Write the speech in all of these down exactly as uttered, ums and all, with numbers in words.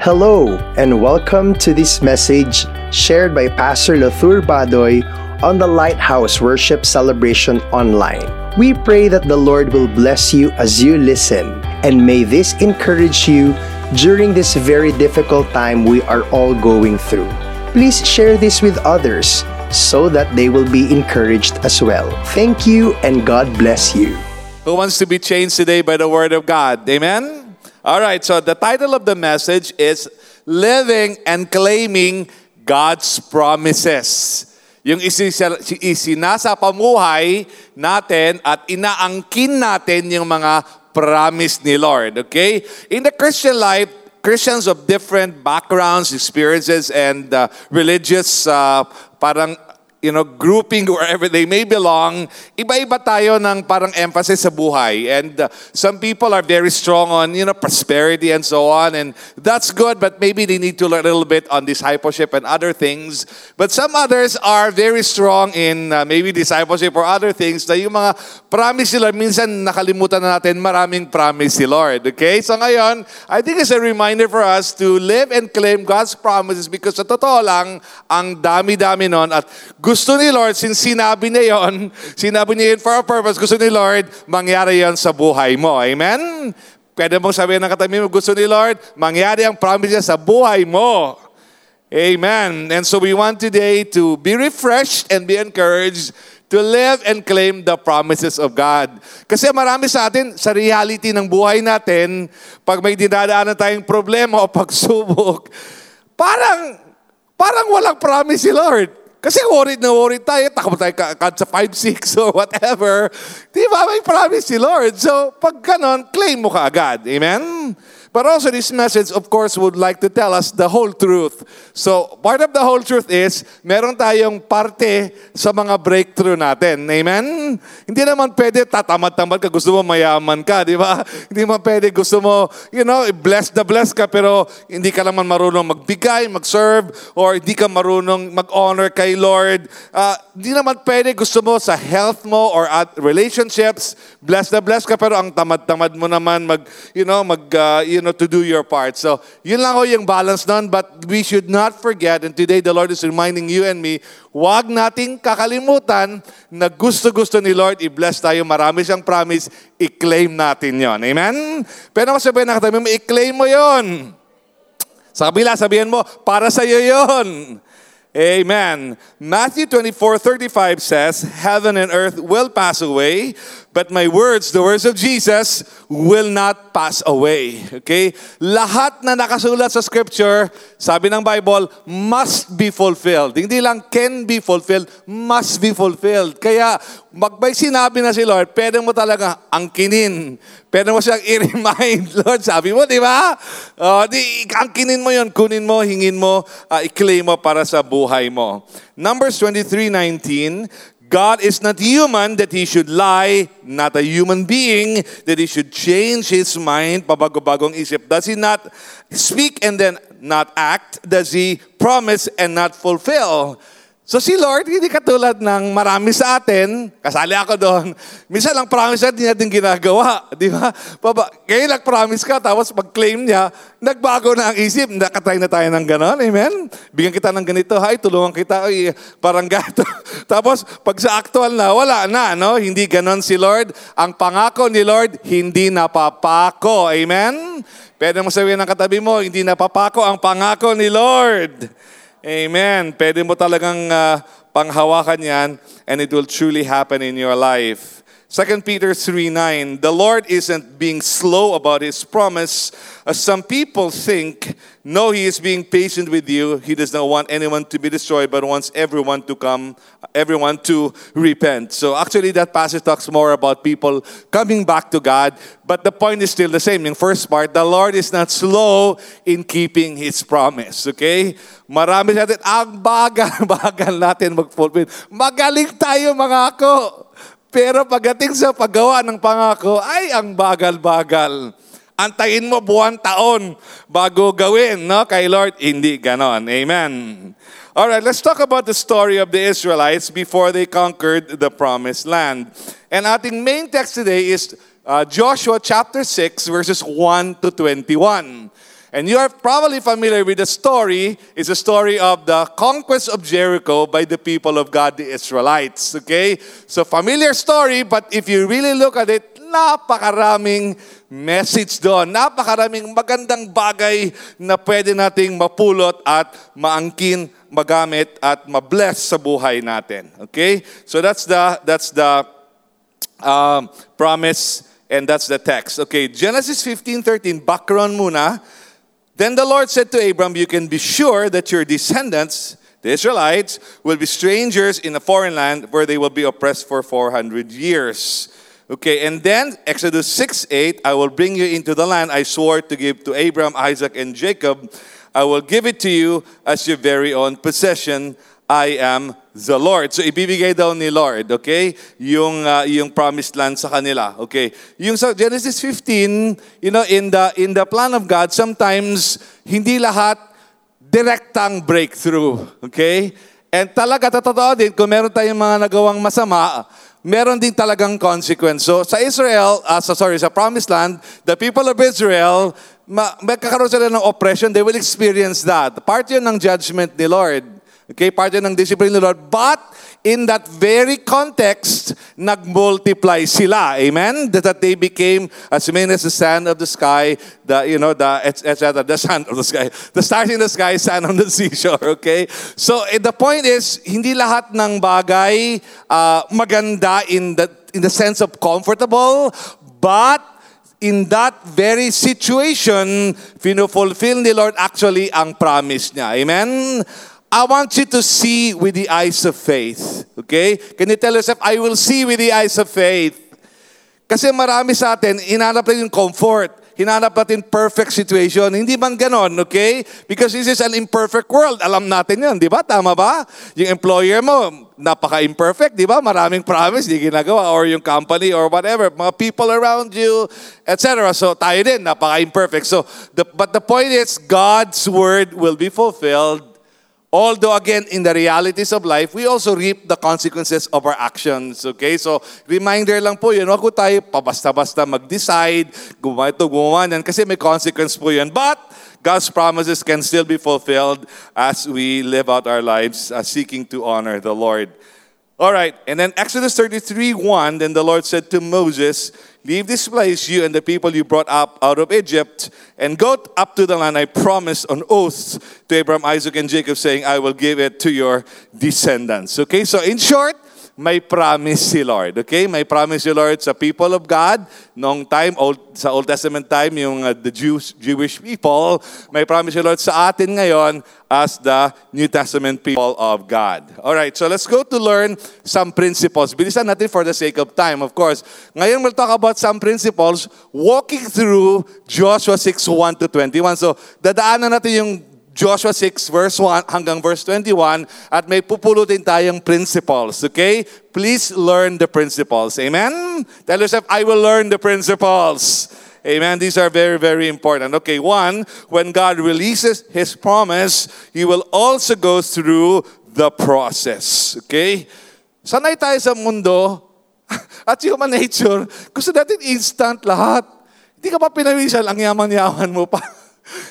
Hello and welcome to this message shared by Pastor Lathur Badoy on the Lighthouse Worship Celebration Online. We pray that the Lord will bless you as you listen, and may this encourage you during this very difficult time we are all going through. Please share this with others so that they will be encouraged as well. Thank you and God bless you. Who wants to be changed today by the Word of God? Amen? All right, so the title of the message is Living and Claiming God's Promises. Yung isinasapamuhay natin at inaangkin natin yung mga promise ni Lord, okay? In the Christian life, Christians of different backgrounds, experiences, and uh, religious uh, parang you know, grouping, wherever they may belong, iba-iba tayo ng parang emphasis sa buhay. And uh, some people are very strong on, you know, prosperity and so on. And that's good, but maybe they need to learn a little bit on discipleship and other things. But some others are very strong in uh, maybe discipleship or other things na yung mga promise ni Lord, minsan nakalimutan na natin maraming promise ni Lord. Okay? So ngayon, I think it's a reminder for us to live and claim God's promises because sa totoo lang, ang dami-dami nun at gusto ni Lord, since sinabi niya yon, sinabi niya yun for a purpose, gusto ni Lord, mangyari yon sa buhay mo. Amen? Pwede mong sabihin ng katabi mo, gusto ni Lord, mangyari ang promise niya sa buhay mo. Amen. And so we want today to be refreshed and be encouraged to live and claim the promises of God. Kasi marami sa atin, sa reality ng buhay natin, pag may dinadaanan tayong problema o pagsubok, parang, parang walang promise si Lord. Kasi worried na worried tayo, takot tayo kahit sa five six or whatever. Di ba? May promise si Lord. So, pag ganon, claim mo ka agad. Amen? But also, this message, of course, would like to tell us the whole truth. So, part of the whole truth is, meron tayong parte sa mga breakthrough natin. Amen? Hindi naman pwede tatamad-tamad ka, gusto mo mayaman ka, di ba? Hindi naman pwede gusto mo, you know, bless na bless ka, pero hindi ka naman marunong magbigay, mag-serve, or hindi ka marunong mag-honor kay Lord. Uh, hindi naman pwede gusto mo sa health mo or at relationships, bless na bless ka, pero ang tamad-tamad mo naman mag, you know, mag, uh, you You know, to do your part. So, yun lang ho yung balance nun, but we should not forget, and today the Lord is reminding you and me, wag nating kakalimutan na gusto-gusto ni Lord, i-bless tayo, marami siyang promise, i-claim natin yon. Amen? Pero masabihin na katabi mo, i-claim mo yon. Sa kabila, sabihin mo, para sa'yo yon. Amen. Matthew twenty-four thirty-five says, heaven and earth will pass away, but my words, the words of Jesus, will not pass away. Okay? Lahat na nakasulat sa Scripture, sabi ng Bible, must be fulfilled. Hindi lang can be fulfilled, must be fulfilled. Kaya, magbay sinabi na si Lord, pwede mo talaga angkinin. Pwede mo siyang i-remind, Lord, sabi mo, di ba? Uh, di, angkinin mo yon, kunin mo, hingin mo, uh, i-claim mo para sa buhay mo. Numbers twenty-three nineteen, God is not human that He should lie, not a human being that He should change His mind, pabago-bagong isip. Does He not speak and then not act? Does He promise and not fulfill? So si Lord, hindi katulad ng marami sa atin, kasali ako doon, minsan lang promise natin, hindi natin ginagawa, di ba? Baba, ngayon nag-promise ka, tapos pag-claim niya, nagbago na ang isip, nakatry na tayo ng gano'n, amen? Bigyan kita ng ganito, hay, tulungan kita, ay, parang gato. Tapos, pag sa actual na, wala na, no? Hindi gano'n si Lord. Ang pangako ni Lord, hindi napapako, amen? Pwede mo sabihin ng katabi mo, hindi napapako ang pangako ni Lord. Amen. Pwede mo talagang uh, panghawakan yan, and it will truly happen in your life. Second Peter three nine, the Lord isn't being slow about His promise. As some people think, no, He is being patient with you. He does not want anyone to be destroyed, but wants everyone to come, everyone to repent. So actually, that passage talks more about people coming back to God, but the point is still the same. In first part, the Lord is not slow in keeping His promise. Okay? Marami natin, ang bagal-bagal natin mag-fulfill. Magaling tayo mga ako. Pero pagdating sa paggawa ng pangako, ay ang bagal-bagal. Antayin mo buwan taon bago gawin, no? Kay Lord, hindi ganon. Amen. Alright, let's talk about the story of the Israelites before they conquered the promised land. And ating main text today is uh, Joshua chapter six, verses one to twenty-one. And you are probably familiar with the story. It's a story of the conquest of Jericho by the people of God, the Israelites. Okay? So familiar story, but if you really look at it, napakaraming message doon. Napakaraming magandang bagay na pwede nating mapulot at maangkin, magamit at mabless sa buhay natin. Okay? So that's the that's the um, promise and that's the text. Okay, Genesis fifteen thirteen, background muna. Then the Lord said to Abram, you can be sure that your descendants, the Israelites, will be strangers in a foreign land where they will be oppressed for four hundred years. Okay, and then Exodus six eight, I will bring you into the land I swore to give to Abram, Isaac, and Jacob. I will give it to you as your very own possession. I am the Lord. So ibibigay daw ni Lord, okay? Yung uh, yung promised land sa kanila, okay? Yung sa Genesis fifteen, you know, in the in the plan of God, sometimes hindi lahat direktang breakthrough, okay? And talaga totoo din kung meron tayong mga nagawang masama, meron din talagang consequence. So sa Israel, uh, so, sorry, sa Promised Land, the people of Israel, ma- magkakaroon sila ng oppression. They will experience that. Part yun ng judgment ni Lord. Okay, part yun ng discipline ni Lord. But in that very context, nag-multiply sila. Amen? That, that they became as many as the sand of the sky, the, you know, the, et, et cetera, the sand of the sky. The stars in the sky, sand on the seashore. Okay? So eh, the point is, hindi lahat ng bagay uh, maganda in the, in the sense of comfortable, but in that very situation, pinufulfill ni Lord actually ang promise niya. Amen? I want you to see with the eyes of faith. Okay? Can you tell yourself, I will see with the eyes of faith? Kasi marami sa atin, hinanap natin yung comfort. Hinanap natin perfect situation. Hindi man ganon, okay? Because this is an imperfect world. Alam natin yun, di ba? Tama ba? Yung employer mo, napaka-imperfect, di ba? Maraming promise, di ginagawa. Or yung company, or whatever. Mga people around you, et cetera. So tayo din, napaka-imperfect. So, the, but the point is, God's word will be fulfilled. Although, again, in the realities of life, we also reap the consequences of our actions, okay? So, reminder lang po yun, wag po tayo pabasta-basta mag-decide, gumawa ito, gumawa yan, kasi may consequence po yun. But God's promises can still be fulfilled as we live out our lives uh, seeking to honor the Lord. All right, and then Exodus thirty-three one, then the Lord said to Moses, leave this place, you and the people you brought up out of Egypt, and go up to the land I promised on oath to Abraham, Isaac, and Jacob, saying, I will give it to your descendants. Okay, so in short, may promise si Lord. Okay, may promise si Lord sa people of God. Noong time, old, sa Old Testament time, yung uh, the Jews, Jewish people, may promise si Lord sa atin ngayon as the New Testament people of God. All right, so let's go to learn some principles. Bilisan natin for the sake of time, of course. Ngayon we'll talk about some principles walking through Joshua six one to twenty-one. So dadaanan natin yung Joshua six verse one hanggang verse twenty-one at may pupulutin tayong principles, okay? Please learn the principles. Amen? Tell yourself, I will learn the principles. Amen? These are very, very important. Okay, one, when God releases His promise, He will also go through the process, okay? Sanay tayo sa mundo at human nature, gusto natin instant lahat. Hindi ka pa pinawisan, ang yaman-yaman mo pa.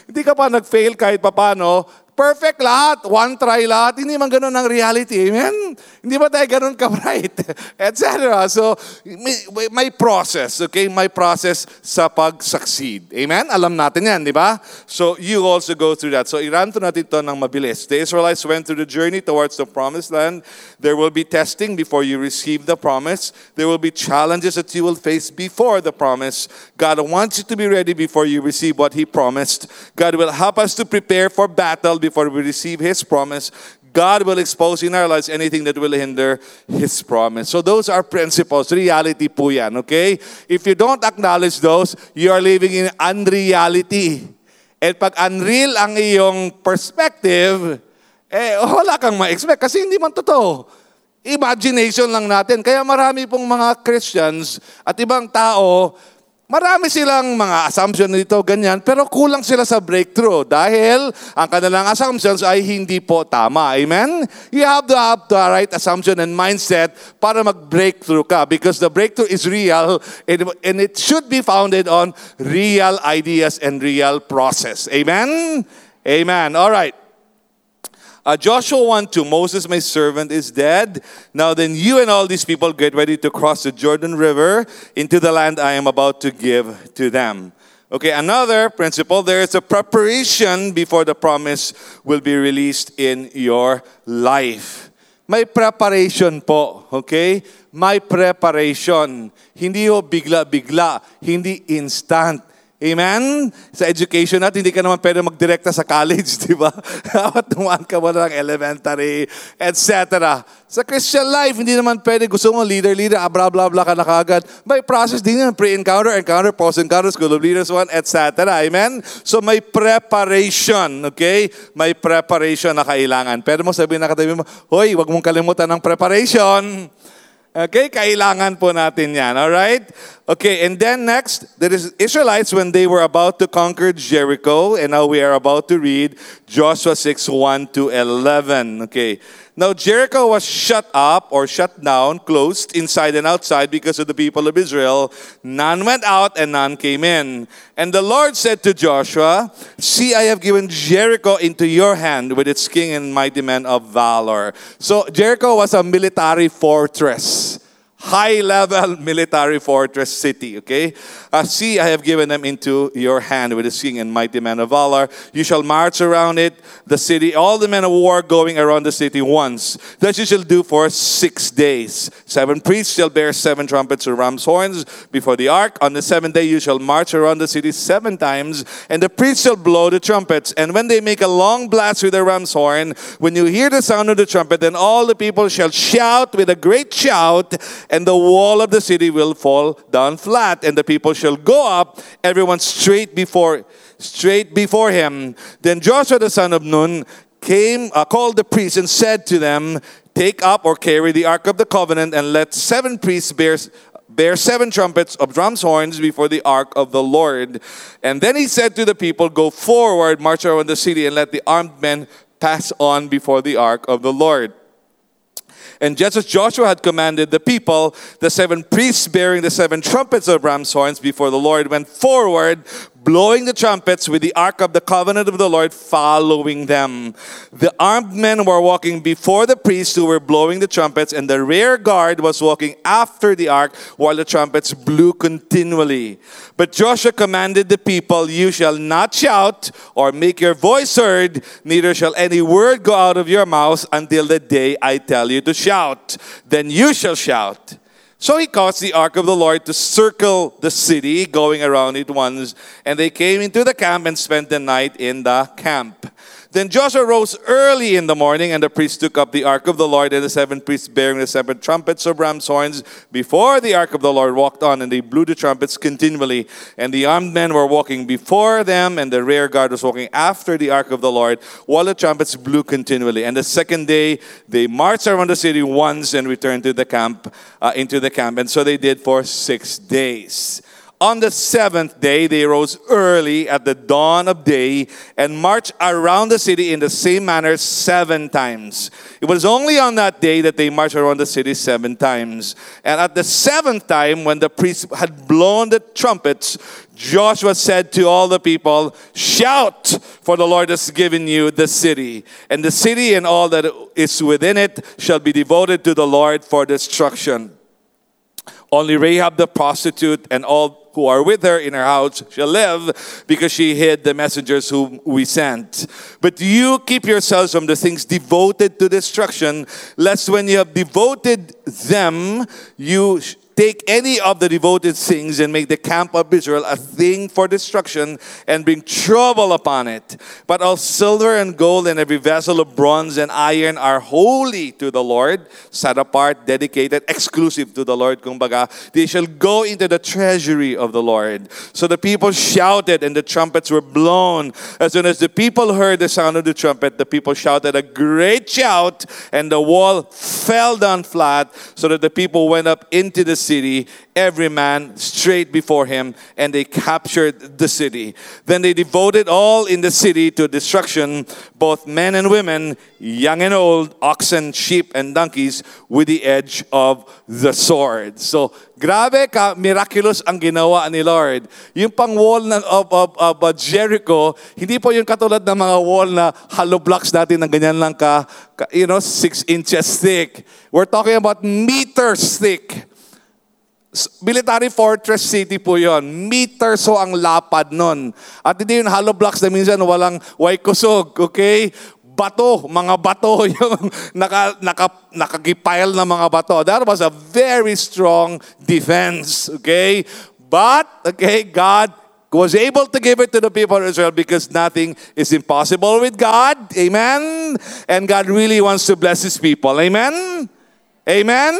Hindi ka pa nag-fail kahit papano. Perfect lahat. One try lahat. Hindi man ganun ang reality. Amen? Hindi ba tayo ganun ka-right? Et cetera. So, may, may process. Okay? May process sa pag-succeed. Amen? Alam natin yan, di ba? So, you also go through that. So, iranto natin ito ng mabilis. The Israelites went through the journey towards the promised land. There will be testing before you receive the promise. There will be challenges that you will face before the promise. God wants you to be ready before you receive what He promised. God will help us to prepare for battle before Before we receive His promise. God will expose in our lives anything that will hinder His promise. So those are principles. Reality po yan, okay? If you don't acknowledge those, you are living in unreality. At pag unreal ang iyong perspective, eh, wala kang ma-expect kasi hindi man totoo. Imagination lang natin. Kaya marami pong mga Christians at ibang tao, Marami silang mga assumption nito, ganyan, pero kulang sila sa breakthrough dahil ang kanilang assumptions ay hindi po tama. Amen? You have to have the right assumption and mindset para mag-breakthrough ka because the breakthrough is real and it should be founded on real ideas and real process. Amen? Amen. All right. Uh, Joshua one two, Moses, my servant, is dead. Now then you and all these people get ready to cross the Jordan River into the land I am about to give to them. Okay, another principle, there is a preparation before the promise will be released in your life. May preparation po, okay? May preparation. Hindi ho bigla-bigla, hindi instant. Amen? Sa education natin, hindi ka naman pwede magdirekta sa college, di ba? Dapat tumaan ka mo ng elementary, et cetera. Sa Christian life, hindi naman pwede gusto mo leader, leader, blah, blah, blah ka na kagad. May process din yan, pre-encounter, encounter, post-encounter, school of leaders one, et cetera. Amen? So may preparation, okay? May preparation na kailangan. Pwede mo sabihin na katabi mo, hoy, wag mong kalimutan ng preparation. Okay, kailangan po natin yan, alright? Okay, and then next, there is Israelites when they were about to conquer Jericho, and now we are about to read Joshua six one to eleven. Okay, now Jericho was shut up or shut down, closed inside and outside because of the people of Israel. None went out and none came in. And the Lord said to Joshua, see, I have given Jericho into your hand with its king and mighty men of valor. So Jericho was a military fortress. High-level military fortress city, okay? Uh, see, I have given them into your hand with a king and mighty man of valor. You shall march around it, the city, all the men of war going around the city once. That you shall do for six days. Seven priests shall bear seven trumpets or ram's horns before the ark. On the seventh day you shall march around the city seven times, and the priests shall blow the trumpets. And when they make a long blast with the ram's horn, when you hear the sound of the trumpet, then all the people shall shout with a great shout, and the wall of the city will fall down flat, and the people shall go up, everyone straight before straight before him. Then Joshua the son of Nun came, uh, called the priests and said to them, take up or carry the Ark of the Covenant, and let seven priests bear, bear seven trumpets of ram's horns before the Ark of the Lord. And then he said to the people, go forward, march around the city, and let the armed men pass on before the Ark of the Lord. And just as Joshua had commanded the people, the seven priests bearing the seven trumpets of ram's horns before the Lord went forward, blowing the trumpets with the Ark of the Covenant of the Lord following them. The armed men were walking before the priests who were blowing the trumpets, and the rear guard was walking after the Ark while the trumpets blew continually. But Joshua commanded the people, you shall not shout or make your voice heard, neither shall any word go out of your mouth until the day I tell you to shout. Then you shall shout. So he caused the Ark of the Lord to circle the city, going around it once. And they came into the camp and spent the night in the camp. Then Joshua rose early in the morning, and the priests took up the Ark of the Lord, and the seven priests bearing the seven trumpets of ram's horns before the Ark of the Lord walked on, and they blew the trumpets continually. And the armed men were walking before them, and the rear guard was walking after the Ark of the Lord, while the trumpets blew continually. And the second day they marched around the city once and returned to the camp, uh, into the camp. And so they did for six days. On the seventh day, they rose early at the dawn of day and marched around the city in the same manner seven times. It was only on that day that they marched around the city seven times. And at the seventh time, when the priests had blown the trumpets, Joshua said to all the people, shout, for the Lord has given you the city. And the city and all that is within it shall be devoted to the Lord for destruction. Only Rahab the prostitute and all who are with her in her house shall live, because she hid the messengers whom we sent. But you keep yourselves from the things devoted to destruction, lest when you have devoted them, you take any of the devoted things and make the camp of Israel a thing for destruction and bring trouble upon it. But all silver and gold and every vessel of bronze and iron are holy to the Lord, set apart, dedicated, exclusive to the Lord. Kumbaga, they shall go into the treasury of the Lord. So the people shouted and the trumpets were blown. As soon as the people heard the sound of the trumpet, the people shouted a great shout, and the wall fell down flat, so that the people went up into the city, every man straight before him, and they captured the city. Then they devoted all in the city to destruction, both men and women, young and old, oxen, sheep, and donkeys, with the edge of the sword. So, grabe ka, miraculous ang ginawa ni Lord. Yung pang wall ng, of, of, of uh, Jericho, hindi po yung katulad ng mga wall na hollow blocks natin ng ganyan lang ka, ka, you know, six inches thick. We're talking about meters thick. Military fortress city po yun. Meter, so ang lapad nun. At hindi yung hollow blocks na minsan walang way kusog, okay? Bato, mga bato yung naka, naka, nakagipile na mga bato. That was a very strong defense, okay? But, okay, God was able to give it to the people of Israel because nothing is impossible with God. Amen? And God really wants to bless His people. Amen? Amen?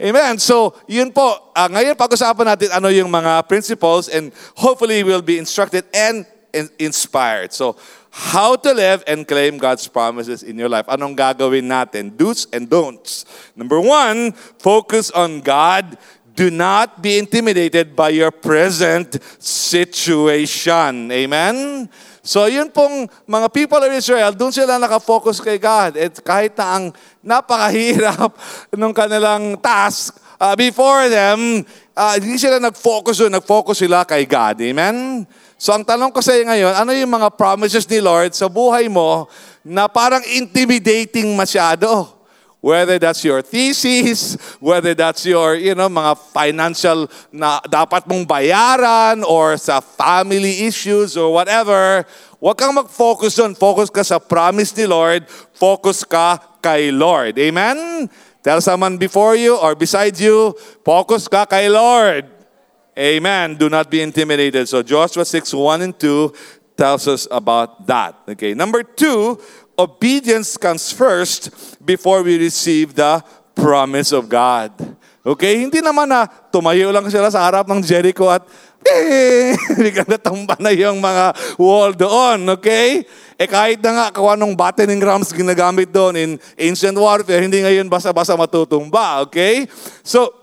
Amen. So, yun po. Uh, ngayon, pag-usapan natin ano yung mga principles, and hopefully we'll be instructed and in- inspired. So, how to live and claim God's promises in your life. Anong gagawin natin? Do's and don'ts. Number one, focus on God. Do not be intimidated by your present situation. Amen? So, yun pong mga people of Israel, doon sila nakafocus kay God. At kahit na ang napakahirap ng kanilang task uh, before them, uh, hindi sila nag-focus doon. Nag-focus sila kay God. Amen? So, ang tanong ko sa iyo ngayon, ano yung mga promises ni Lord sa buhay mo na parang intimidating masyado? Whether that's your thesis, whether that's your, you know, mga financial na dapat mong bayaran or sa family issues or whatever, huwag kang mag-focus doon. Focus ka sa promise ni Lord. Focus ka kay Lord. Amen? Tell someone before you or beside you, focus ka kay Lord. Amen. Do not be intimidated. So Joshua six, one and two tells us about that. Okay, number two, obedience comes first before we receive the promise of God. Okay, hindi naman na tumayo lang sila sa harap ng Jericho at eh, biglang natamba na yung mga wall doon. Okay? Eh kahit na nga kawa nung battering rams ginagamit doon in ancient warfare, hindi ngayon basa-basa matutumba. Okay? So,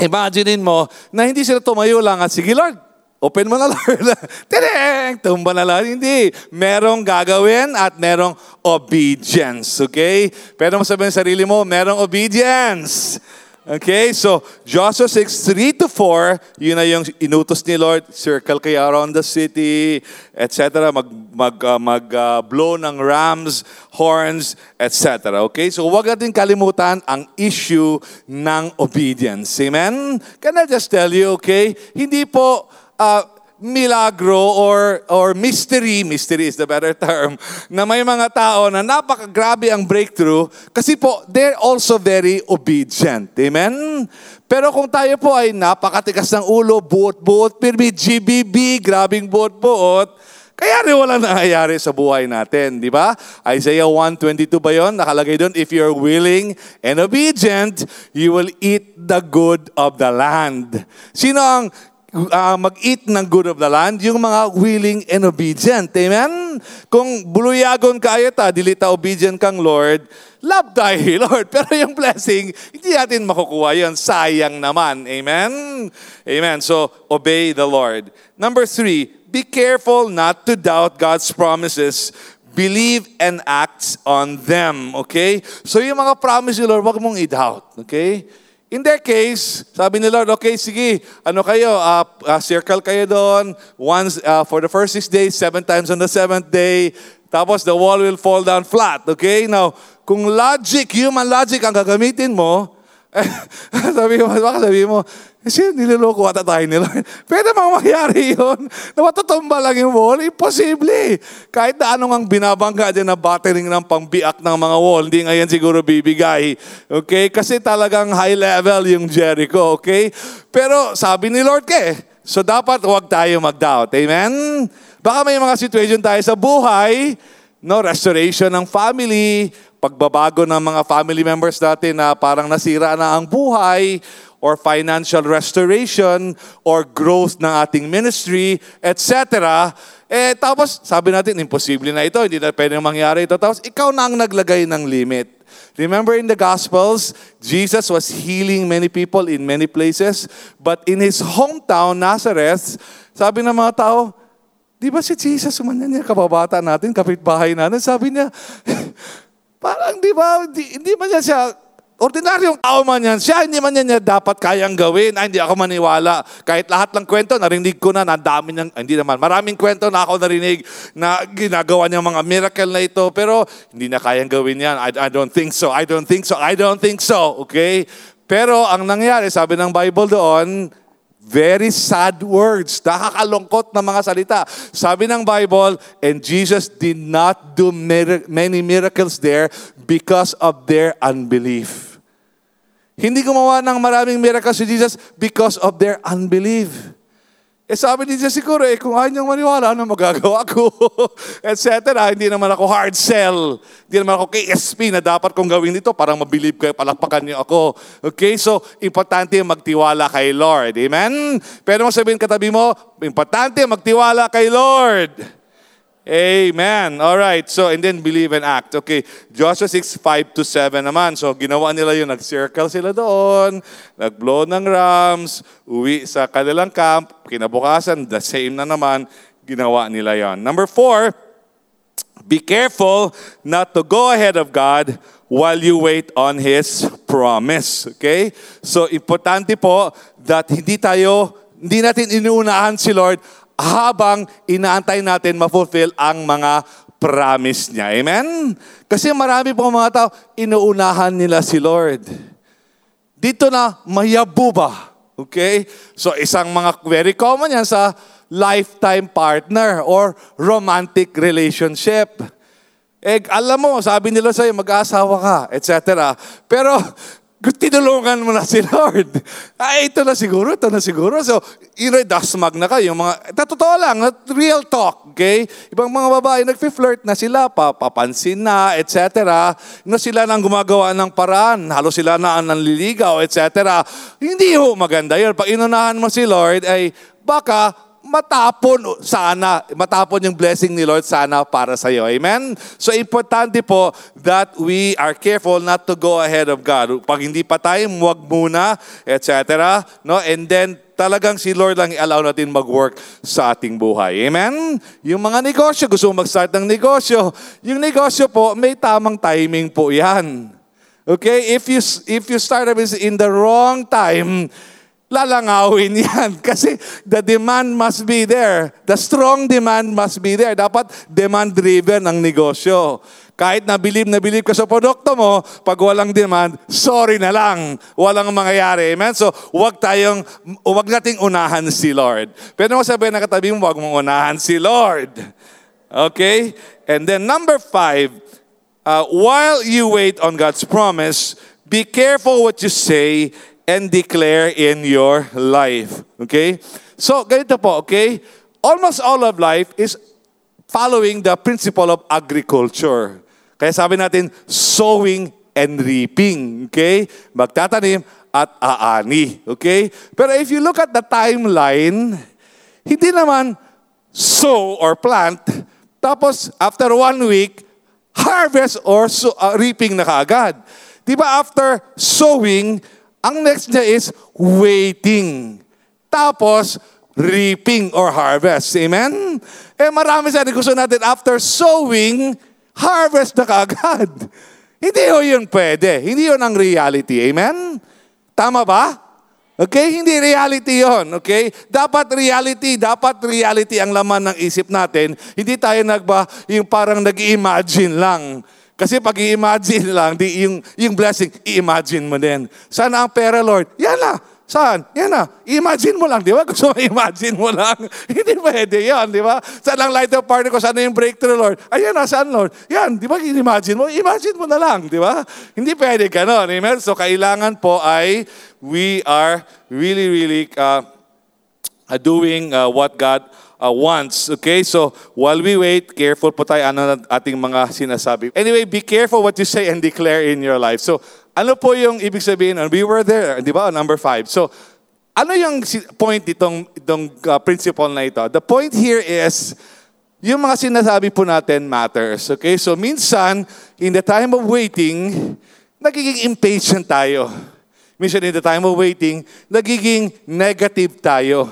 imaginin mo na hindi sila tumayo lang at sige Lord, open mo na, Lord. Tireng! Tumba na, Lord. Hindi. Merong gagawin at merong obedience. Okay? Pero masabihin sa sarili mo, merong obedience. Okay? So, Joshua six, three to four, yun na yung inutos ni Lord. Circle kayo around the city, et cetera. Mag, mag, uh, mag uh, blow ng ram's horns, et cetera. Okay? So, huwag natin kalimutan ang issue ng obedience. Amen? Can I just tell you, okay? Hindi po... Uh, milagro or or mystery, mystery is the better term, na may mga tao na napakagrabe ang breakthrough kasi po, they're also very obedient. Amen? Pero kung tayo po ay napakatikas ng ulo, buot-buot, pirmi, G B B, grabing buot-buot, kaya rin walang nangyayari sa buhay natin, di ba? Isaiah one twenty-two ba yun? Nakalagay doon, if you're willing and obedient, you will eat the good of the land. Sino ang Uh, mag-eat ng good of the land? Yung mga willing and obedient. Amen? Kung buluyagon ka ayata, dilita obedient kang Lord, love thy Lord. Pero yung blessing, hindi natin makukuha yun. Sayang naman. Amen? Amen. So, obey the Lord. Number three, be careful not to doubt God's promises. Believe and act on them. Okay? So, yung mga promise ni Lord, wag mong i-doubt. Okay? In their case, sabi ni Lord, okay, sige, ano kayo, uh, uh, circle kayo doon, once uh, for the first six days, seven times on the seventh day, tapos the wall will fall down flat, okay? Now, kung logic, human logic ang gagamitin mo, eh, sabi mo, baka sabi mo, kasi nililoko ata tayo ni Lord. Pwede bang mangyari yun? Na matutumba lang yung wall? Imposible. Kahit na anong ang binabangga dyan na battering ng pangbiak ng mga wall, hindi ngayon siguro bibigay. Okay? Kasi talagang high level yung Jericho. Okay? Pero sabi ni Lord ka eh. So dapat huwag tayo mag-doubt. Amen? Baka may mga situation tayo sa buhay, no, restoration ng family, pagbabago ng mga family members natin na parang nasira na ang buhay, or financial restoration, or growth ng ating ministry, et cetera. Eh, tapos, sabi natin, imposible na ito, hindi na pwedeng mangyari ito. Tapos, ikaw na ang naglagay ng limit. Remember in the Gospels, Jesus was healing many people in many places. But in his hometown, Nazareth, sabi ng mga tao, di ba si Jesus, umanya niya, kababata natin, kapitbahay natin, sabi niya, parang di ba, di, di ba niya siya, ordinaryong tao man yan siya, hindi man niya dapat kayang gawin. Ay, hindi ako maniwala. Kahit lahat ng kwento, narinig ko na, nadami niyang, hindi naman, maraming kwento na ako narinig na ginagawa niya mga miracle na ito, pero hindi na kayang gawin yan. I, I don't think so, I don't think so, I don't think so. Okay? Pero ang nangyari, sabi ng Bible doon, very sad words, nakakalungkot na mga salita. Sabi ng Bible, and Jesus did not do many miracles there because of their unbelief. Hindi gumawa ng maraming miracles si Jesus because of their unbelief. Eh sabi ni Jesus siguro, eh kung ayaw niyang maniwala, ano magagawa ko? Etc. Hindi naman ako hard sell. Hindi naman ako K S P na dapat kong gawin dito. Parang mabilib kayo, palakpakan niyo ako. Okay, so importante magtiwala kay Lord. Amen? Pero masabihin katabi mo, importante magtiwala kay Lord. Amen. Alright. So, and then believe and act. Okay. Joshua six, five to seven naman. So, ginawa nila yun. Nag-circle sila doon. Nag-blow ng rams. Uwi sa kanilang camp. Kinabukasan, the same na naman. Ginawa nila yan. Number four, be careful not to go ahead of God while you wait on His promise. Okay? So, importante po that hindi tayo, hindi natin inuunahan si Lord habang inaantay natin ma-fulfill ang mga promise niya. Amen? Kasi marami pong mga tao, inuunahan nila si Lord. Dito na, mayabu ba? Okay? So, isang mga very common yan sa lifetime partner or romantic relationship. Eh, alam mo, sabi nila sa'yo, mag-aasawa ka, et cetera. Pero, tinulungan mo na si Lord. Ay, ito na siguro, ito na siguro. So, iredasmag na kayo. Yung mga, totoo lang, real talk, okay? Ibang mga babae, nagpi-flirt na sila, papansin na, et cetera. Na sila nang gumagawa ng paraan, halos sila na ang nanliligaw, et cetera. Hindi ho maganda yun. Pag inunahan mo si Lord, ay baka matapon sana, matapon yung blessing ni Lord sana para sa iyo. Amen? So, importante po that we are careful not to go ahead of God. Pag hindi pa tayo, huwag muna, et cetera. No? And then, talagang si Lord lang i-allow natin mag-work sa ating buhay. Amen? Yung mga negosyo, gusto mong mag-start ng negosyo. Yung negosyo po, may tamang timing po yan. Okay? If you, if you start up in the wrong time, lalangawin yan. Kasi the demand must be there. The strong demand must be there. Dapat demand-driven ang negosyo. Kahit nabilib, nabilib ka sa produkto mo, pag walang demand, sorry na lang. Walang mangyayari. Amen? So, huwag tayong, huwag nating unahan si Lord. Pero masabihin na katabi mo, huwag mong unahan si Lord. Okay? And then number five, uh, while you wait on God's promise, be careful what you say and declare in your life. Okay? So, ganito po, okay? Almost all of life is following the principle of agriculture. Kaya sabi natin, sowing and reaping. Okay? Magtatanim at aani. Okay? Pero if you look at the timeline, hindi naman sow or plant, tapos after one week, harvest or so, uh, reaping na kaagad. Diba after sowing, ang next niya is waiting. Tapos, reaping or harvest. Amen? Eh, marami sa atin gusto natin after sowing, harvest na kaagad. Hindi ho yun pwede. Hindi yun ang reality. Amen? Tama ba? Okay? Hindi reality yun. Okay? Dapat reality. Dapat reality ang laman ng isip natin. Hindi tayo nagba, yung parang nag-imagine lang. Kasi pag i-imagine lang, di, yung, yung blessing, i-imagine mo din. Sana ang pera, Lord? Yan na. Saan? Yan na. I-imagine mo lang, di ba? Gusto mo i-imagine mo lang. Hindi pwede yan, di ba? Saan ang light of party ko? Sana yung breakthrough, Lord? Ayan na, saan, Lord? Yan, di ba? I-imagine mo. I-imagine mo na lang, di ba? Hindi pwede ganon. Amen? So, kailangan po ay we are really, really uh, doing uh, what God Uh, once. Okay, so while we wait, careful po tayo ano ating mga sinasabi. Anyway, be careful what you say and declare in your life. So, ano po yung ibig sabihin? We were there, di ba? Number five. So, ano yung point itong, itong uh, principle na ito? The point here is, Yung mga sinasabi po natin matters. Okay? So minsan, in the time of waiting, nagiging impatient tayo. Minsan in the time of waiting, nagiging negative tayo.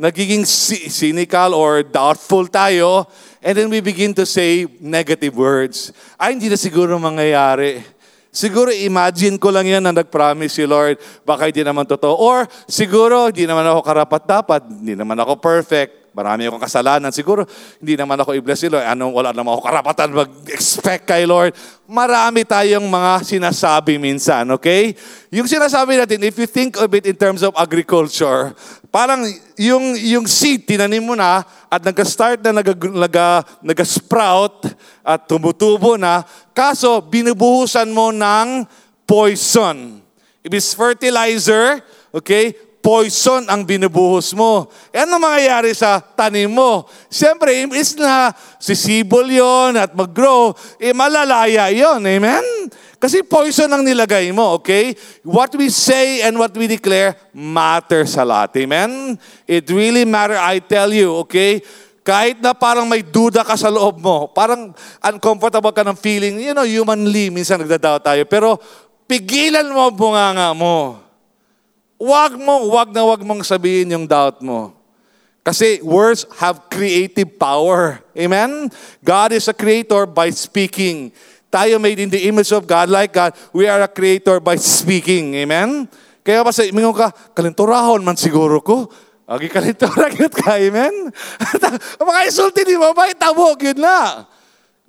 Nagiging cynical or doubtful tayo. And then we begin to say negative words. Ay, hindi na siguro mangyayari. Siguro imagine ko lang yan na nag-promise si Lord. Baka hindi naman totoo. Or siguro, hindi naman ako karapat-dapat. Hindi naman ako perfect. Marami akong kasalanan. Siguro, hindi naman ako i-bless si Lord. Anong, wala naman ako karapatan mag-expect kay Lord. Marami tayong mga sinasabi minsan, okay? Yung sinasabi natin, if you think of it in terms of agriculture, parang yung, yung seed, tinanim mo na, at nag-start na, nag-sprout, at tumutubo na, kaso, binubuhusan mo ng poison. If it's fertilizer, okay, poison ang binubuhos mo. E ano mangyayari sa tanim mo? Siyempre, is na sisibol yon at mag-grow, e malalaya yon. Amen? Kasi poison ang nilagay mo, okay? What we say and what we declare matters a lot. Amen? It really matter, I tell you, okay? Kahit na parang may duda ka sa loob mo, parang uncomfortable ka ng feeling, you know, humanly, minsan nagdadaw tayo, pero pigilan mo bunganga mo. Wag mo, wag na wag mong sabihin yung doubt mo. Kasi words have creative power. Amen? God is a creator by speaking. Tayo made in the image of God, like God, we are a creator by speaking. Amen? Kaya pa sa mingon ka, kalinturahon man siguro ko. Agi kalinturahon ka, amen? Mga insulti di mo, may tabog, yun na.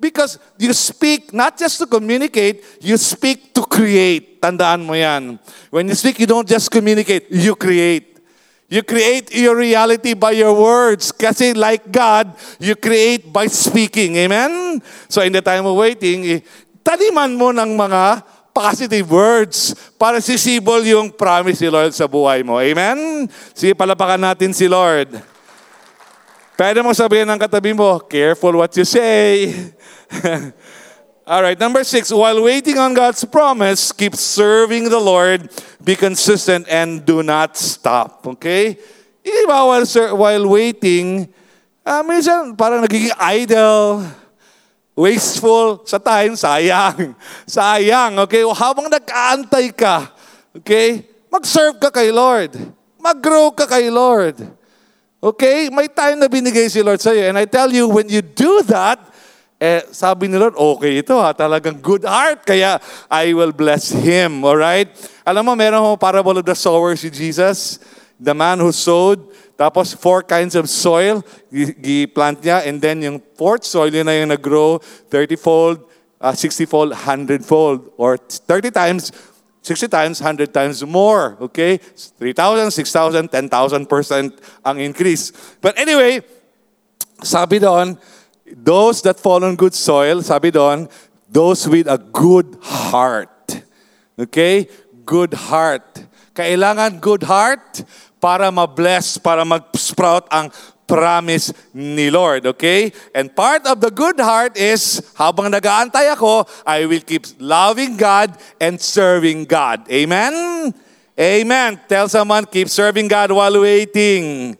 Because you speak not just to communicate, you speak to create. Tandaan mo yan. When you speak, you don't just communicate, you create. You create your reality by your words. Kasi like God, you create by speaking. Amen? So in the time of waiting, taliman mo ng mga positive words para sisibol yung promise ni Lord sa buhay mo. Amen? Sige, palapakan natin si Lord. Pwede mo sabihin ng katabi mo, careful what you say. All right, number six, while waiting on God's promise, keep serving the Lord, be consistent, and do not stop. Okay? Iba, while, while waiting, uh, minsan parang nagiging idle, wasteful, sa time, sayang. Sayang, okay? Habang nag-aantay ka, okay? Mag-serve ka kay Lord. Mag-grow ka kay Lord. Okay? May time na binigay si Lord sa'yo. And I tell you, when you do that, eh, sabi ni Lord, okay ito ha, talagang good heart, kaya I will bless him. Alright? Alam mo, meron ho parable of the sower si Jesus, the man who sowed, tapos four kinds of soil, gi-plant niya, and then yung fourth soil, yun na yung nag-grow, thirty-fold, uh, sixty-fold, one hundred-fold, or thirty times, sixty times, one hundred times more. Okay? three thousand, six thousand, ten thousand percent ang increase. But anyway, sabi doon, those that fall on good soil, sabi doon, those with a good heart. Okay? Good heart. Kailangan good heart para ma-bless, para mag-sprout ang promise ni Lord, okay? And part of the good heart is, habang nag-aantay ako, I will keep loving God and serving God. Amen? Amen. Tell someone, keep serving God while waiting.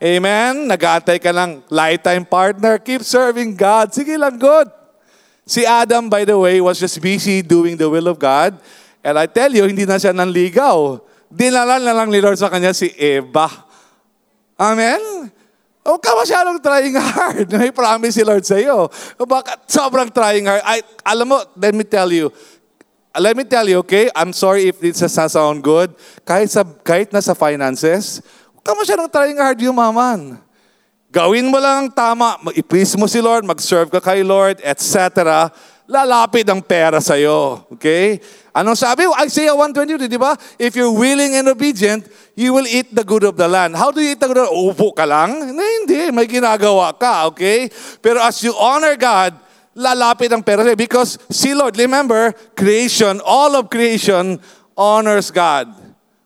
Amen? Nag-aantay ka lang, lifetime partner, keep serving God. Sige lang, good. Si Adam, by the way, was just busy doing the will of God. And I tell you, hindi na siya nanligaw. Dinala na lang ni Lord sa kanya si Eva. Amen? Huwag ka masyadong trying hard. May promise si Lord sa'yo. Bakit sobrang trying hard? I, alam mo, let me tell you. Let me tell you, okay? I'm sorry if this doesn't sound good. Kahit, sa, kahit na sa finances, huwag ka masyadong trying hard yung maman. Gawin mo lang tama. I-please mo si Lord, mag-serve ka kay Lord, et cetera. Lalapit ang pera sa'yo. Okay? Anong sabi? Isaiah one twenty-two, di ba? If you're willing and obedient, you will eat the good of the land. How do you eat the good of the land? Upo ka lang? Na, hindi. May ginagawa ka, okay? Pero as you honor God, lalapit ang pera sa'yo. Because si Lord, remember, creation, all of creation honors God.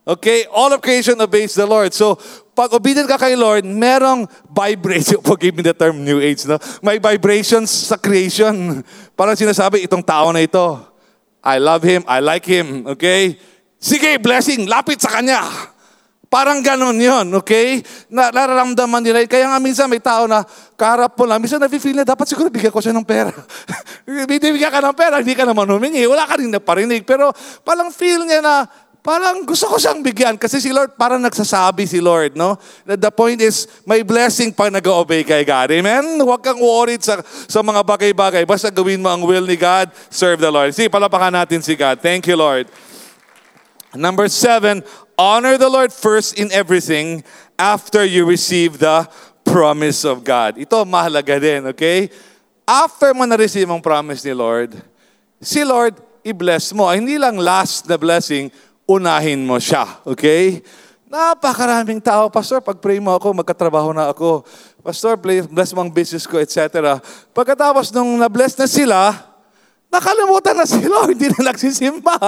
Okay? All of creation obeys the Lord. So, pag obedient ka kay Lord, merong vibration. Forgive me the term New Age, no? May vibrations sa creation. Parang sinasabi, itong tao na ito, I love him, I like him, okay? Sige, blessing, lapit sa kanya. Parang ganon yun, okay? Nararamdaman nila. Kaya nga minsan may tao na kaharap mo lang. Minsan nafe-feel na dapat siguro bigyan ko siya ng pera. Bibigyan ka ng pera, hindi ka naman humingi. Wala ka rin na parinig. Pero parang feel niya na parang gusto ko siyang bigyan. Kasi si Lord, parang nagsasabi si Lord, no? That the point is, may blessing pag nag-obey kay God. Amen? Huwag kang worried sa, sa mga bagay-bagay. Basta gawin mo ang will ni God, serve the Lord. Sige, palapakan natin si God. Thank you, Lord. Number seven, honor the Lord first in everything after you receive the promise of God. Ito mahalaga din, okay? After mo na-receive ang promise ni Lord, si Lord, i-bless mo. Ay, hindi lang last na blessing, unahin mo siya, okay? Napakaraming tao, Pastor, pag-pray mo ako, magkatrabaho na ako. Pastor, bless mo ang business ko, et cetera. Pagkatapos nung na-bless na sila, nakalimutan na sila, hindi na nagsisimba.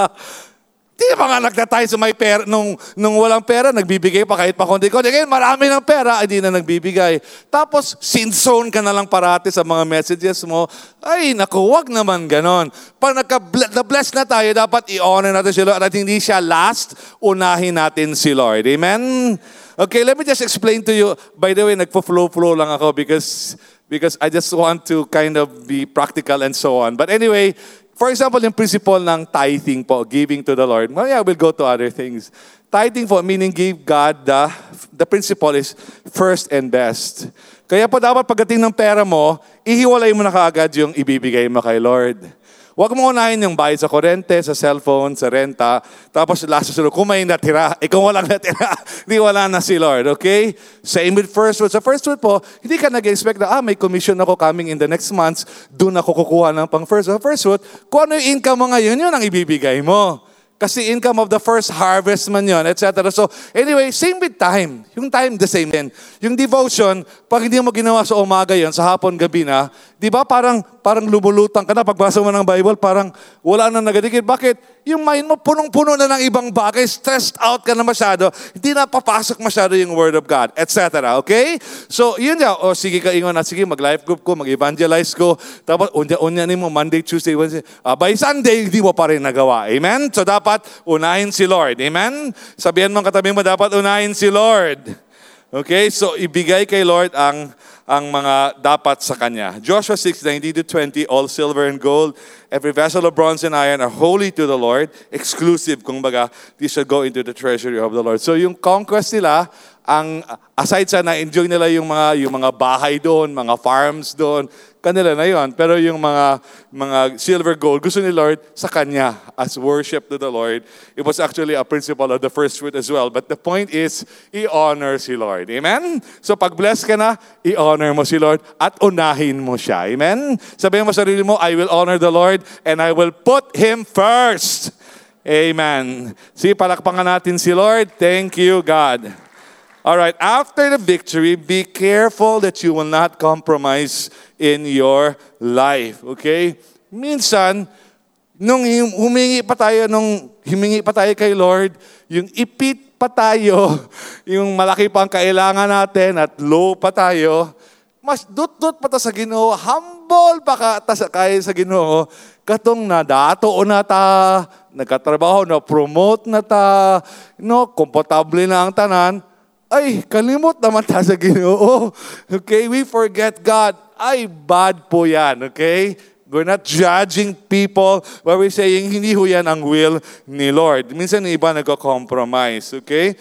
Di ba nga nagtatay sa may pera, nung, nung walang pera, nagbibigay pa kahit pa konti-konti. Ngayon, marami ng pera, ay di na nagbibigay. Tapos, sinzone ka na lang parati sa mga messages mo. Ay, naku, wag naman ganon. Pag nagka-bless na tayo, dapat i-honor natin si Lord. At hindi siya last, unahin natin si Lord. Amen? Okay, let me just explain to you. By the way, nagpo-flow-flow lang ako because, because I just want to kind of be practical and so on. But anyway, for example, yung principle ng tithing po, giving to the Lord. Well, yeah, we'll go to other things. Tithing po, meaning give God the, the principle is first and best. Kaya po dapat pagdating ng pera mo, ihiwalay mo na kaagad yung ibibigay mo kay Lord. Huwag mo unahin yung bayad sa kurente, sa cellphone, sa renta. Tapos last susunod, kung may natira, eh kung walang natira, di wala na si Lord, okay? Same with first fruit. Sa first fruit po, hindi ka nag-expect na, ah, may commission ako coming in the next months, doon ako kukuha ng pang first fruit. First fruit, kung ano yung income mo ngayon, yun ang ibibigay mo. Kasi income of the first harvest man yun, et cetera. So, anyway, same with time. Yung time, the same din. Yung devotion, pag hindi mo ginawa sa umaga yun, sa hapon, gabi na, di ba parang, parang lumulutang ka na, pagbasa mo ng Bible, parang wala na nagadikit. Bakit? Yung mind mo, punong-puno na ng ibang bagay, stressed out ka na masyado, hindi na papasok masyado yung Word of God, et cetera. Okay? So, yun nga, o sige ka ingon na, sige, mag-life group ko, mag-evangelize ko, tapos unya-unyanin mo, Monday, Tuesday, Wednesday, uh, by Sunday, hindi mo pa rin nagawa. Amen? So, dapat unahin si Lord. Amen? Sabihan mo ang katabi mo, dapat unahin si Lord. Okay? So, ibigay kay Lord ang ang mga dapat sa Kanya. Joshua six nineteen to twenty, all silver and gold, every vessel of bronze and iron are holy to the Lord, exclusive, kung baga, these shall go into the treasury of the Lord. So yung conquest nila, ang aside sa na-enjoy nila yung mga, yung mga bahay doon, mga farms doon, kanila na yun. Pero yung mga, mga silver gold, gusto ni Lord sa Kanya as worship to the Lord. It was actually a principle of the first fruit as well. But the point is, i-honor si Lord. Amen? So pag-bless ka na, i-honor mo si Lord at unahin mo siya. Amen? Sabihin mo sa sarili mo, I will honor the Lord and I will put Him first. Amen. Sige, palakpakan natin si Lord. Thank you, God. All right, after the victory, be careful that you will not compromise in your life. Okay? Minsan, nung humingi pa tayo, nung humingi pa tayo kay Lord, yung ipit pa tayo, yung malaki pa ang kailangan natin at low pa tayo, mas dut-dut pa ta sa Ginoo, humble pa ka ta sa kaya sa Ginoo, katong nadatoo na ta, nagkatrabaho na, promote na ta, no, komportable na ang tanan, ay, kalimot naman ta sa Ginoo. Okay, we forget God. Ay, bad po yan, okay? We're not judging people, but we're saying, hindi ho yan ang will ni Lord. Minsan iba nagko-compromise, okay?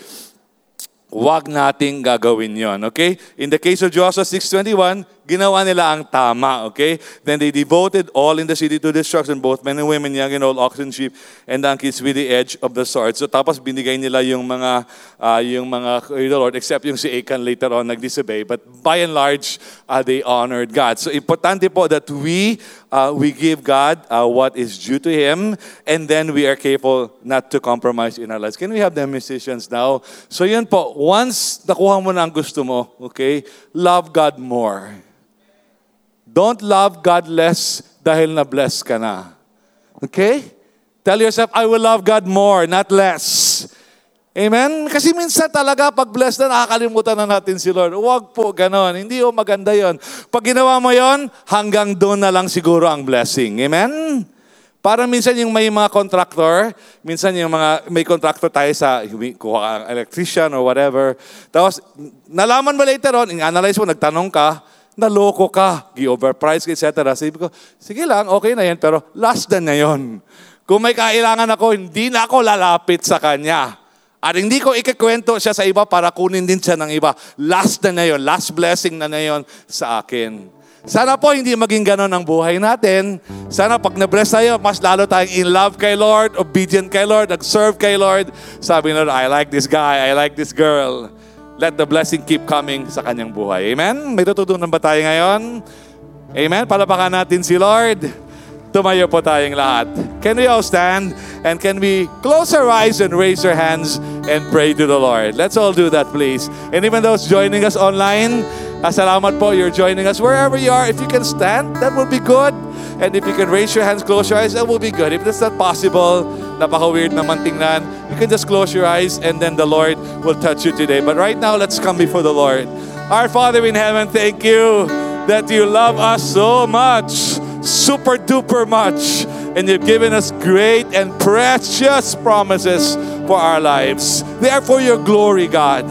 Huwag nating gagawin yon, okay? In the case of Joshua six twenty-one, ginawa nila ang tama, okay? Then they devoted all in the city to destruction, both men and women, young and old, oxen, sheep, and donkeys with the edge of the sword. So tapos binigay nila yung mga, uh, yung mga, the Lord, except yung si Achan later on nag-disobey. But by and large, uh, they honored God. So importante po that we, uh, we give God uh, what is due to Him, and then we are careful not to compromise in our lives. Can we have the musicians now? So yun po, once nakuha mo na ang gusto mo, okay, love God more. Don't love God less dahil na-bless ka na. Okay? Tell yourself, I will love God more, not less. Amen? Kasi minsan talaga, pag bless na, nakakalimutan na natin si Lord. Huwag po ganon. Hindi o maganda yon. Pag ginawa mo yon, hanggang doon na lang siguro ang blessing. Amen? Para minsan yung may mga contractor, minsan yung mga may contractor tayo sa kuha ka electrician or whatever. Tapos nalaman mo later on, in-analyze mo, nagtanong ka, naloko ka, gi-overprice, et cetera. Sabi ko, sige lang, okay na yan, pero last than na yun. Kung may kailangan ako, hindi na ako lalapit sa kanya. At hindi ko ikikwento siya sa iba para kunin din siya ng iba. Last na na yun, last blessing na na yun sa akin. Sana po hindi maging ganon ang buhay natin. Sana pag na-bless tayo, mas lalo tayong in love kay Lord, obedient kay Lord, nag-serve kay Lord. Sabi na, I like this guy, I like this girl. Let the blessing keep coming sa kanyang buhay. Amen? May tututunan ba tayo ngayon? Amen? Palapakan natin si Lord. Tumayo po tayong lahat. Can we all stand? And can we close our eyes and raise our hands and pray to the Lord? Let's all do that, please. And even those joining us online, salamat po, you're joining us. Wherever you are, if you can stand, that will be good. And if you can raise your hands, close your eyes, that will be good. If that's not possible, napaka-weird naman tingnan, you can just close your eyes and then the Lord will touch you today. But right now, let's come before the Lord. Our Father in heaven, thank you that you love us so much, super duper much. And you've given us great and precious promises for our lives. They are for your glory, God.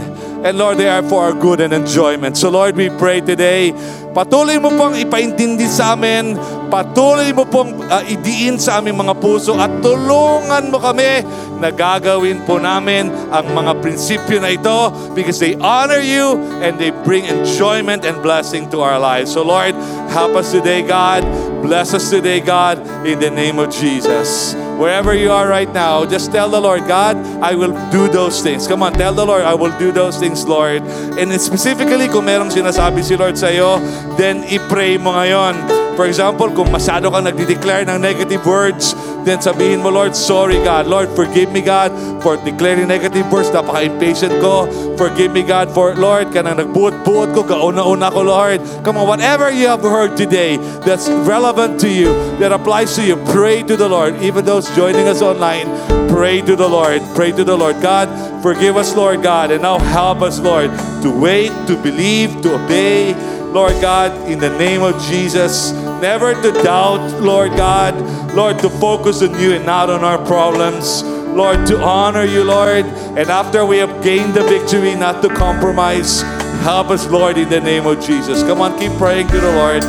And Lord, they are for our good and enjoyment. So Lord, we pray today, patuloy mo pong ipaintindi sa amin, patuloy mo pong uh, idiin sa aming mga puso at tulungan mo kami na gagawin po namin ang mga prinsipyo na ito because they honor you and they bring enjoyment and blessing to our lives. So Lord, help us today, God. Bless us today, God, in the name of Jesus. Wherever you are right now, just tell the Lord, God, I will do those things. Come on, tell the Lord, I will do those things, Lord. And specifically, kung merong sinasabi si Lord sa'yo, then i-pray mo ngayon. For example, kung masyado kang nagdi-declare ng negative words, then sabihin mo, Lord, sorry, God. Lord, forgive me, God, for declaring negative words. Napaka-impatient ko. Forgive me, God, for, Lord, kanang nagbuot-buot ko, kauna-una ko, Lord. Come on, whatever you have heard today that's relevant to you, that applies to you, pray to the Lord. Even those joining us online, pray to the Lord. Pray to the Lord. God, forgive us, Lord, God, and now help us, Lord, to wait, to believe, to obey, Lord God, in the name of Jesus, never to doubt, Lord God, Lord, to focus on you and not on our problems, Lord, to honor you, Lord, and after we have gained the victory, not to compromise, help us, Lord, in the name of Jesus. Come on, keep praying to the Lord,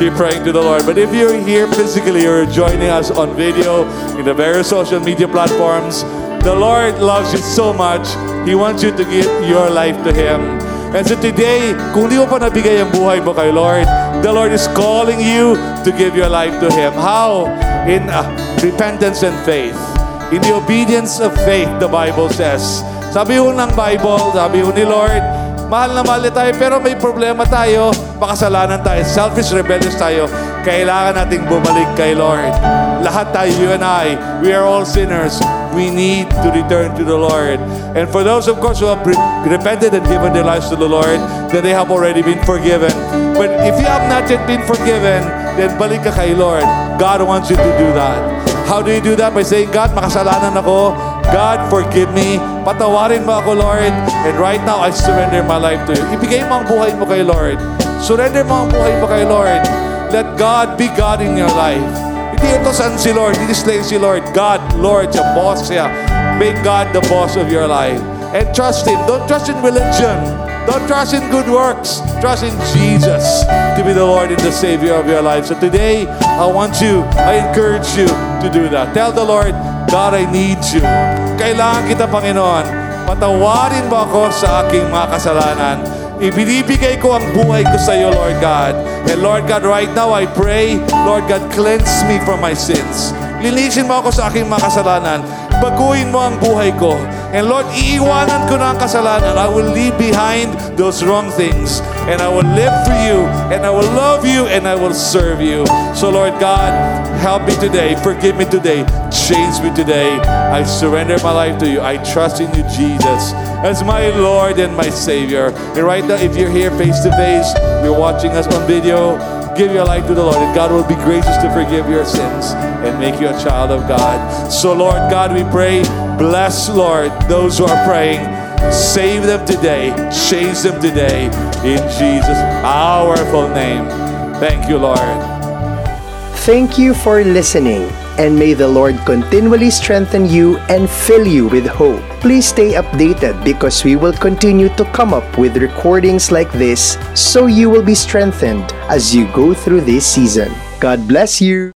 keep praying to the Lord. But if you're here physically or joining us on video, in the various social media platforms, the Lord loves you so much, He wants you to give your life to Him. And so today, kung di mo pa nabigay ang buhay mo kay Lord, the Lord is calling you to give your life to Him. How? In uh, repentance and faith. In the obedience of faith, the Bible says. Sabi ho ng Bible, sabi ho ni Lord, mahal na mahal tayo, pero may problema tayo, makasalanan tayo, selfish, rebellious tayo. Kailangan nating bumalik kay Lord. Lahat tayo, you and I, we are all sinners. We need to return to the Lord. And for those, of course, who have repented and given their lives to the Lord, then they have already been forgiven. But if you have not yet been forgiven, then balik ka kay Lord. God wants you to do that. How do you do that? By saying, God, makasalanan ako. God, forgive me. Patawarin mo ako, Lord. And right now, I surrender my life to you. Ibigay mo ang buhay mo kay Lord. Surrender mo ang buhay mo kay Lord. Let God be God in your life. Hindi ito saan si Lord, hindi slain si Lord. God, Lord, siya, boss siya. Make God the boss of your life. And trust Him. Don't trust in religion. Don't trust in good works. Trust in Jesus to be the Lord and the Savior of your life. So today, I want you, I encourage you to do that. Tell the Lord, God, I need you. Kailangan kita, Panginoon. Patawarin mo ako sa aking mga kasalanan. Ibinibigay ko ang buhay ko sa iyo, Lord God. And Lord God, right now I pray, Lord God, cleanse me from my sins. Linisin mo ako sa aking mga kasalanan. Baguhin mo ang buhay ko. And Lord, iiwanan ko na ang kasalanan. I will leave behind those wrong things. And I will live for you. And I will love you. And I will serve you. So Lord God, help me today. Forgive me today. Change me today. I surrender my life to you. I trust in you, Jesus, as my Lord and my Savior. And right now, if you're here face-to-face, you're watching us on video, give your life to the Lord, and God will be gracious to forgive your sins and make you a child of God. So, Lord God, we pray, bless, Lord, those who are praying. Save them today. Change them today. In Jesus' powerful name. Thank you, Lord. Thank you for listening. and may the Lord continually strengthen you and fill you with hope. Please stay updated because we will continue to come up with recordings like this so you will be strengthened as you go through this season. God bless you!